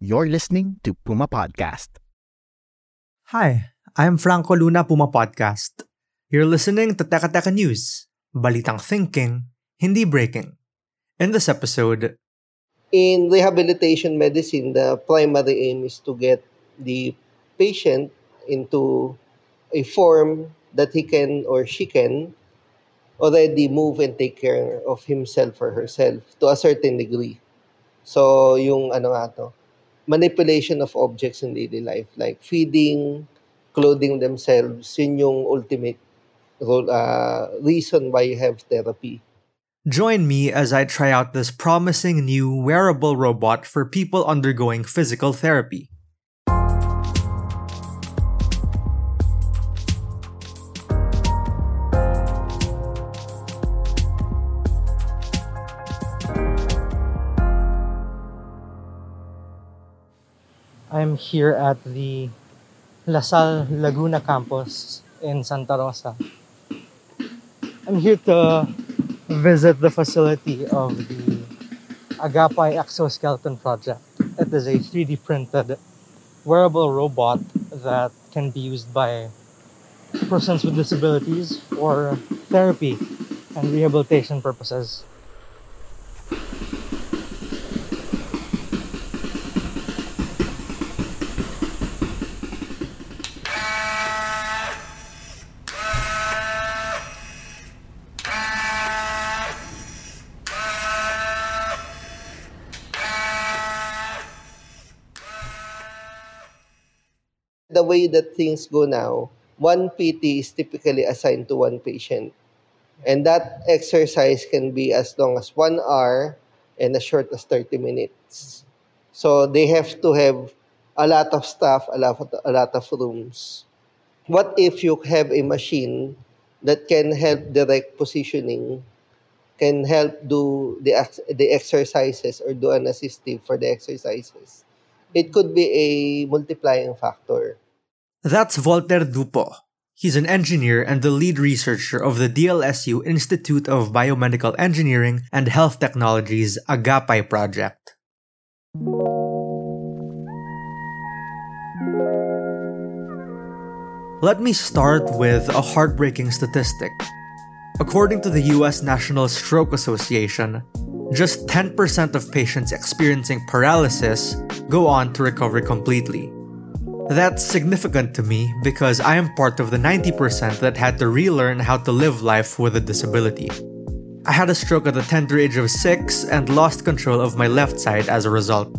You're listening to Puma Podcast. Hi, I'm Franco Luna, Puma Podcast. You're listening to Teka Teka News, balitang thinking, hindi breaking. In this episode, in rehabilitation medicine, the primary aim is to get the patient into a form that he can or she can already move and take care of himself or herself to a certain degree. So, yung manipulation of objects in daily life, like feeding, clothing themselves, yun yung ultimate reason why you have therapy. Join me as I try out this promising new wearable robot for people undergoing physical therapy. I'm here at the La Salle Laguna campus in Santa Rosa. I'm here to visit the facility of the Agapay exoskeleton project. It is a 3D printed wearable robot that can be used by persons with disabilities for therapy and rehabilitation purposes. The way that things go now, one PT is typically assigned to one patient. And that exercise can be as long as 1 hour and as short as 30 minutes. So they have to have a lot of staff, a lot of rooms. What if you have a machine that can help direct positioning, can help do the exercises or do an assistive for the exercises? It could be a multiplying factor. That's Walter Dupo. He's an engineer and the lead researcher of the DLSU Institute of Biomedical Engineering and Health Technologies Agapay project. Let me start with a heartbreaking statistic. According to the US National Stroke Association, just 10% of patients experiencing paralysis go on to recover completely. That's significant to me because I am part of the 90% that had to relearn how to live life with a disability. I had a stroke at the tender age of 6 and lost control of my left side as a result.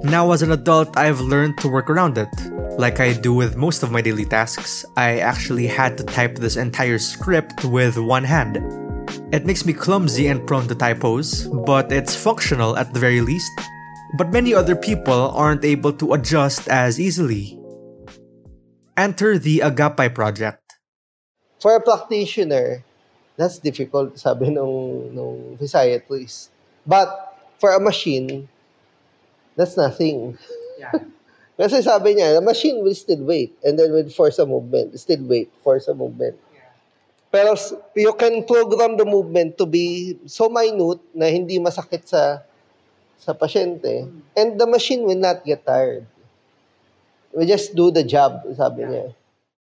Now as an adult, I've learned to work around it. Like I do with most of my daily tasks, I actually had to type this entire script with one hand. It makes me clumsy and prone to typos, but it's functional at the very least. But many other people aren't able to adjust as easily. Enter the Agapay project. For a practitioner, that's difficult, sabi nung physiatrist. But for a machine, that's nothing. Yeah. Kasi sabi niya, the machine will still wait and then will force a movement. Still wait, force a movement. Pero you can program the movement to be so minute na hindi masakit sa pasyente. And the machine will not get tired. We just do the job, sabi niya.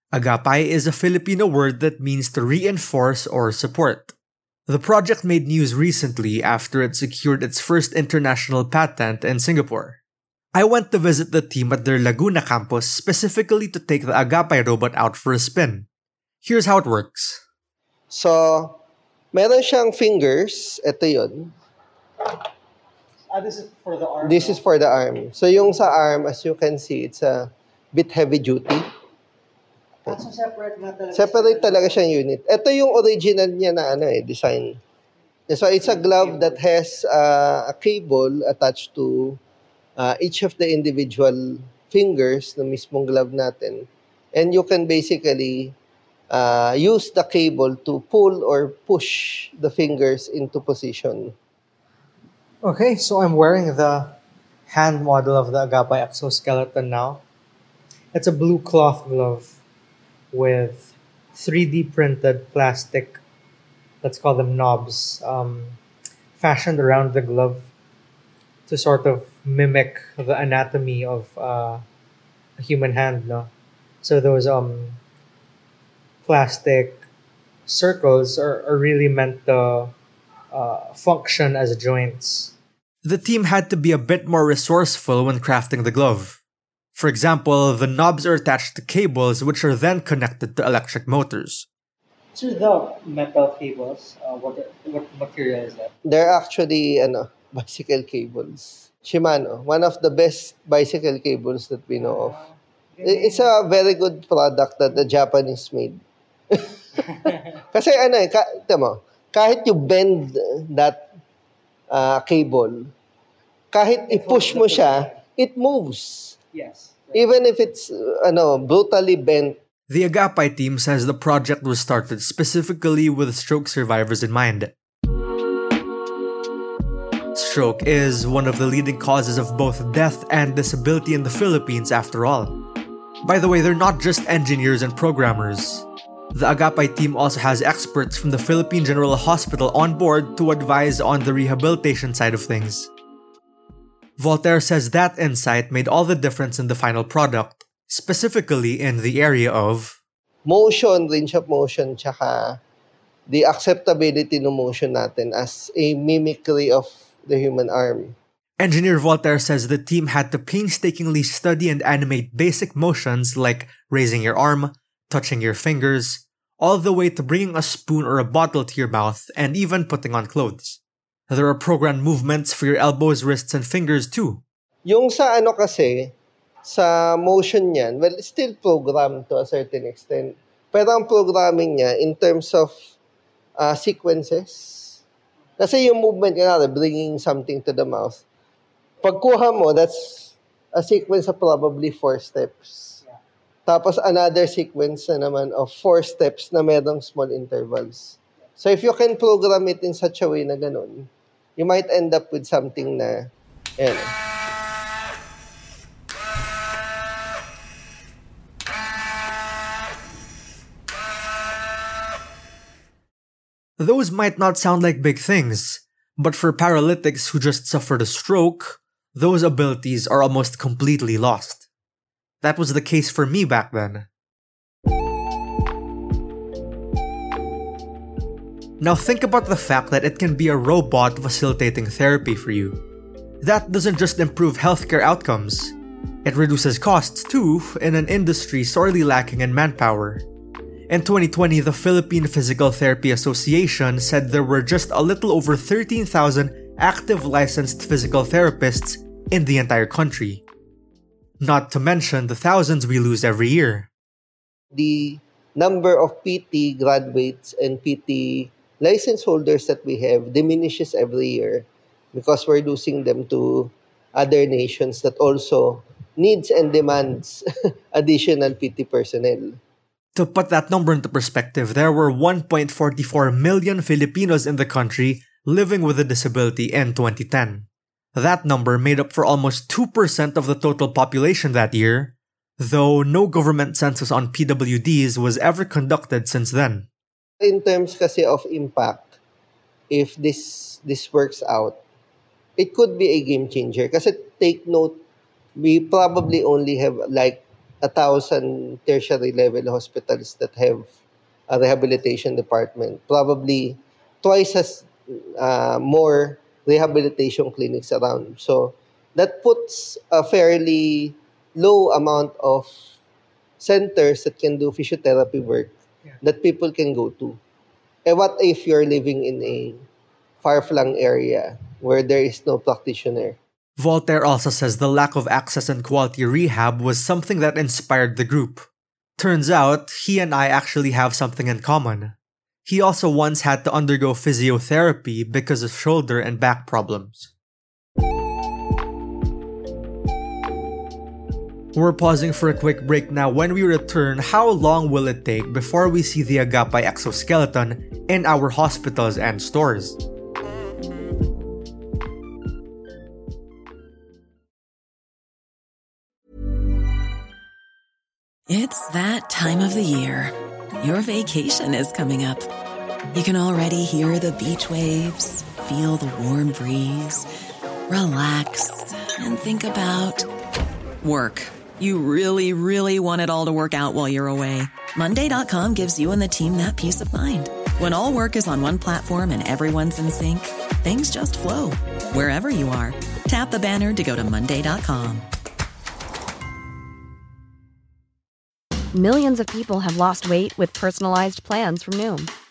Agapay is a Filipino word that means to reinforce or support. The project made news recently after it secured its first international patent in Singapore. I went to visit the team at their Laguna campus specifically to take the Agapay robot out for a spin. Here's how it works. So, meron siyang fingers. Ito yun. This is for the arm. This is for the arm. So, yung sa arm, as you can see, it's a bit heavy duty. So separate na talaga. Separate talaga siyang unit. Ito yung original niya na ano eh, design. So it's a glove that has a cable attached to each of the individual fingers ng mismong glove natin. And you can basically use the cable to pull or push the fingers into position. Okay, so I'm wearing the hand model of the Agapay exoskeleton now. It's a blue cloth glove with 3D printed plastic, let's call them knobs, fashioned around the glove to sort of mimic the anatomy of a human hand, no? So those plastic circles are really meant to function as joints. The team had to be a bit more resourceful when crafting the glove. For example, the knobs are attached to cables which are then connected to electric motors. So the metal cables, what material is that? They're actually bicycle cables. Shimano, one of the best bicycle cables that we know of. It's a very good product that the Japanese made. Kasi kahit you bend that cable, kahit i-push mo siya, it moves. Yes. Right. Even if it's brutally bent. The Agapay team says the project was started specifically with stroke survivors in mind. Stroke is one of the leading causes of both death and disability in the Philippines after all. By the way, they're not just engineers and programmers. The Agapay team also has experts from the Philippine General Hospital on board to advise on the rehabilitation side of things. Voltaire says that insight made all the difference in the final product. Specifically in the area of motion, range of motion, tsaka the acceptability ng motion natin as a mimicry of the human arm. Engineer Voltaire says the team had to painstakingly study and animate basic motions like raising your arm, touching your fingers, all the way to bringing a spoon or a bottle to your mouth, and even putting on clothes. There are programmed movements for your elbows, wrists, and fingers too. Yung sa sa motion niyan, well, it's still programmed to a certain extent. Pero ang programming niya in terms of sequences. Kasi yung movement, bringing something to the mouth. Pagkuha mo, that's a sequence of probably 4 steps. Yeah. Tapos another sequence na naman of 4 steps na merong small intervals. So if you can program it in such a way na ganun, you might end up with something na, Those might not sound like big things, but for paralytics who just suffered a stroke, those abilities are almost completely lost. That was the case for me back then. Now think about the fact that it can be a robot facilitating therapy for you. That doesn't just improve healthcare outcomes. It reduces costs too in an industry sorely lacking in manpower. In 2020, the Philippine Physical Therapy Association said there were just a little over 13,000 active licensed physical therapists in the entire country. Not to mention the thousands we lose every year. The number of PT graduates and PT license holders that we have diminishes every year because we're losing them to other nations that also needs and demands additional PT personnel. To put that number into perspective, there were 1.44 million Filipinos in the country living with a disability in 2010. That number made up for almost 2% of the total population that year, though no government census on PWDs was ever conducted since then. In terms kasi of impact, if this works out, it could be a game changer. Kasi take note, we probably only have 1,000 tertiary level hospitals that have a rehabilitation department. Probably twice as more rehabilitation clinics around. So that puts a fairly low amount of centers that can do physiotherapy work that people can go to. And what if you're living in a far-flung area where there is no practitioner? Voltaire also says the lack of access and quality rehab was something that inspired the group. Turns out, he and I actually have something in common. He also once had to undergo physiotherapy because of shoulder and back problems. We're pausing for a quick break now. When we return, how long will it take before we see the Agapay exoskeleton in our hospitals and stores? It's that time of the year. Your vacation is coming up. You can already hear the beach waves, feel the warm breeze, relax, and think about work. You really, really want it all to work out while you're away. Monday.com gives you and the team that peace of mind. When all work is on one platform and everyone's in sync, things just flow. Wherever you are, tap the banner to go to Monday.com. Millions of people have lost weight with personalized plans from Noom.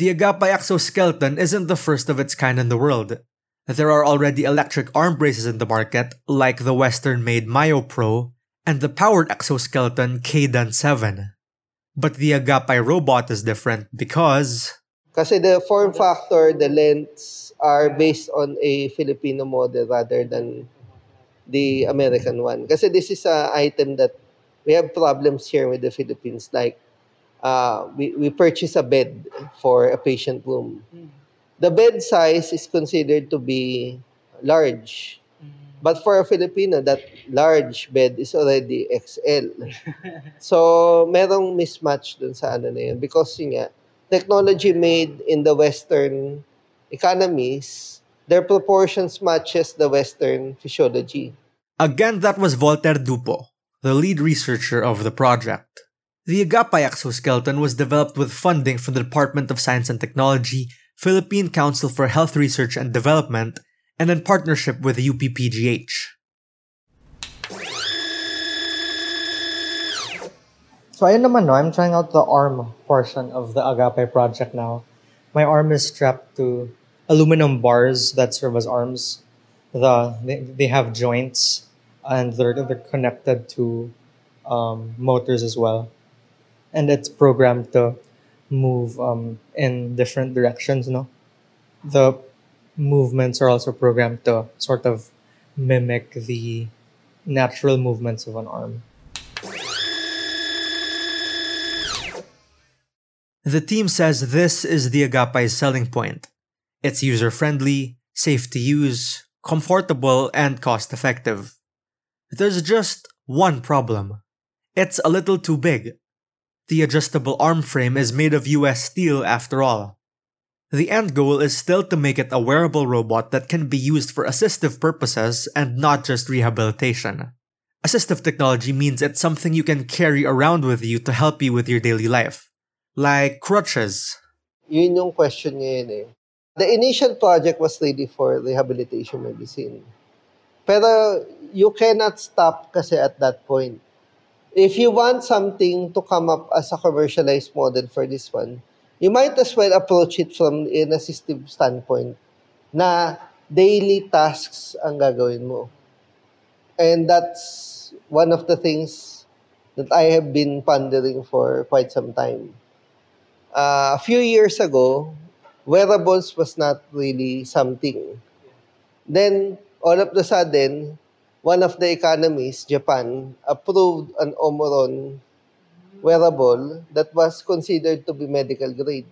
The Agapay exoskeleton isn't the first of its kind in the world. There are already electric arm braces in the market, like the Western-made Mayo Pro, and the powered exoskeleton KDAN 7. But the Agapay robot is different because... Kasi the form factor, the lengths are based on a Filipino model rather than the American one. Kasi this is an item that we have problems here with the Philippines, like we purchase a bed for a patient room. Mm. The bed size is considered to be large. Mm. But for a Filipino, that large bed is already XL. So, merong mismatch dun sa na yun. Because technology made in the Western economies, their proportions matches the Western physiology. Again, that was Voltaire Dupo, the lead researcher of the project. The Agapay exoskeleton was developed with funding from the Department of Science and Technology, Philippine Council for Health Research and Development, and in partnership with UPPGH. So ayun naman, no? I'm trying out the arm portion of the Agapay project now. My arm is strapped to aluminum bars that serve as arms. They have joints and they're connected to motors as well. And it's programmed to move in different directions, no? The movements are also programmed to sort of mimic the natural movements of an arm. The team says this is the Agapay's selling point. It's user-friendly, safe to use, comfortable, and cost-effective. There's just one problem. It's a little too big. The adjustable arm frame is made of US steel after all. The end goal is still to make it a wearable robot that can be used for assistive purposes and not just rehabilitation. Assistive technology means it's something you can carry around with you to help you with your daily life. Like crutches. Yun yung question niya yun eh. The initial project was really for rehabilitation medicine. Pero you cannot stop kasi at that point. If you want something to come up as a commercialized model for this one, you might as well approach it from an assistive standpoint na daily tasks ang gagawin mo. And that's one of the things that I have been pondering for quite some time. A few years ago, wearables was not really something. Then, all of a sudden, one of the economies, Japan, approved an Omron wearable that was considered to be medical grade.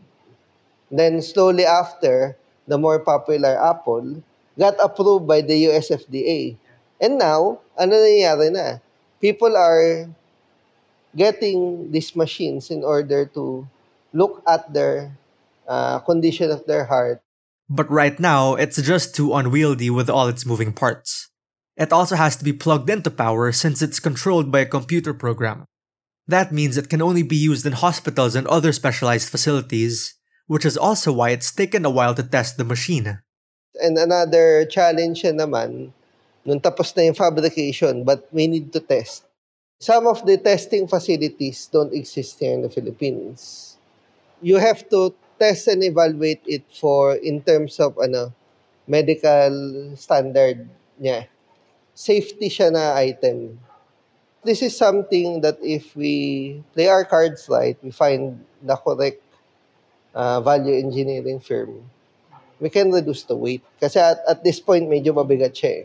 Then slowly after, the more popular Apple got approved by the US FDA. And now, ano nangyayari na? People are getting these machines in order to look at their condition of their heart. But right now, it's just too unwieldy with all its moving parts. It also has to be plugged into power since it's controlled by a computer program. That means it can only be used in hospitals and other specialized facilities, which is also why it's taken a while to test the machine. And another challenge naman, nung tapos na yung fabrication, but we need to test. Some of the testing facilities don't exist here in the Philippines. You have to test and evaluate it for in terms of medical standard niya. Safety siya na item. This is something that if we play our cards right, we find the correct value engineering firm, we can reduce the weight. Kasi at this point, medyo mabigat siya eh.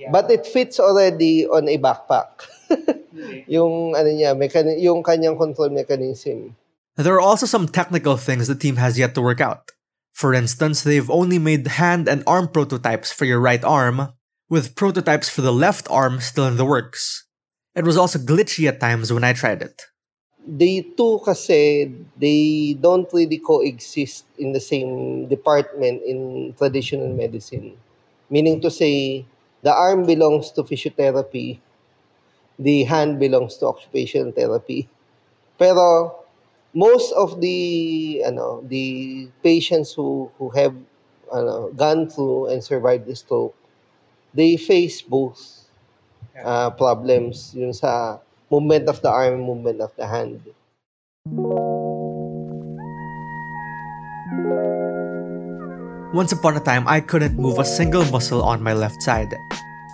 Yeah. But it fits already on a backpack. Okay. Yung kanyang control mechanism. There are also some technical things the team has yet to work out. For instance, they've only made hand and arm prototypes for your right arm, with prototypes for the left arm still in the works. It was also glitchy at times when I tried it. The two kasi, they don't really coexist in the same department in traditional medicine. Meaning to say, the arm belongs to physiotherapy, the hand belongs to occupational therapy. Pero most of the patients who have gone through and survived the stroke, they face both problems, yun sa movement of the arm, movement of the hand. Once upon a time, I couldn't move a single muscle on my left side.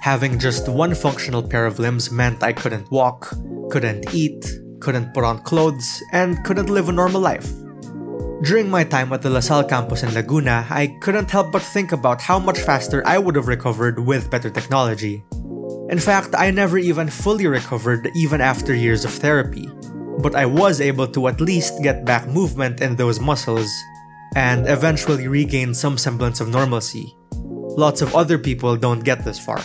Having just one functional pair of limbs meant I couldn't walk, couldn't eat, couldn't put on clothes, and couldn't live a normal life. During my time at the La Salle campus in Laguna, I couldn't help but think about how much faster I would have recovered with better technology. In fact, I never even fully recovered even after years of therapy, but I was able to at least get back movement in those muscles, and eventually regain some semblance of normalcy. Lots of other people don't get this far.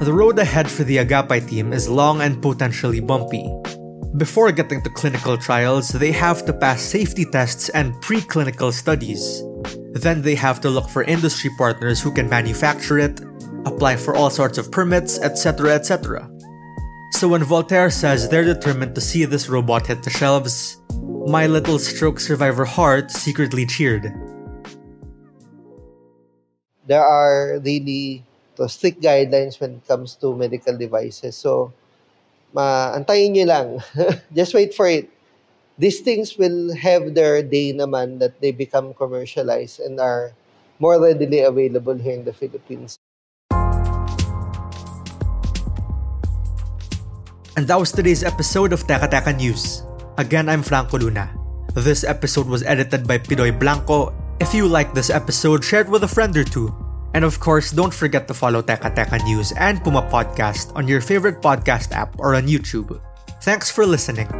The road ahead for the Agapay team is long and potentially bumpy. Before getting to clinical trials, they have to pass safety tests and preclinical studies. Then they have to look for industry partners who can manufacture it, apply for all sorts of permits, etc., etc. So when Voltaire says they're determined to see this robot hit the shelves, my little stroke survivor heart secretly cheered. There are really strict guidelines when it comes to medical devices. So, antayin nyo lang. Just wait for it. These things will have their day naman that they become commercialized and are more readily available here in the Philippines. And that was today's episode of Teka Teka News. Again, I'm Franco Luna. This episode was edited by Pidoy Blanco. If you like this episode, share it with a friend or two. And of course, don't forget to follow Teka Teka News and Puma Podcast on your favorite podcast app or on YouTube. Thanks for listening.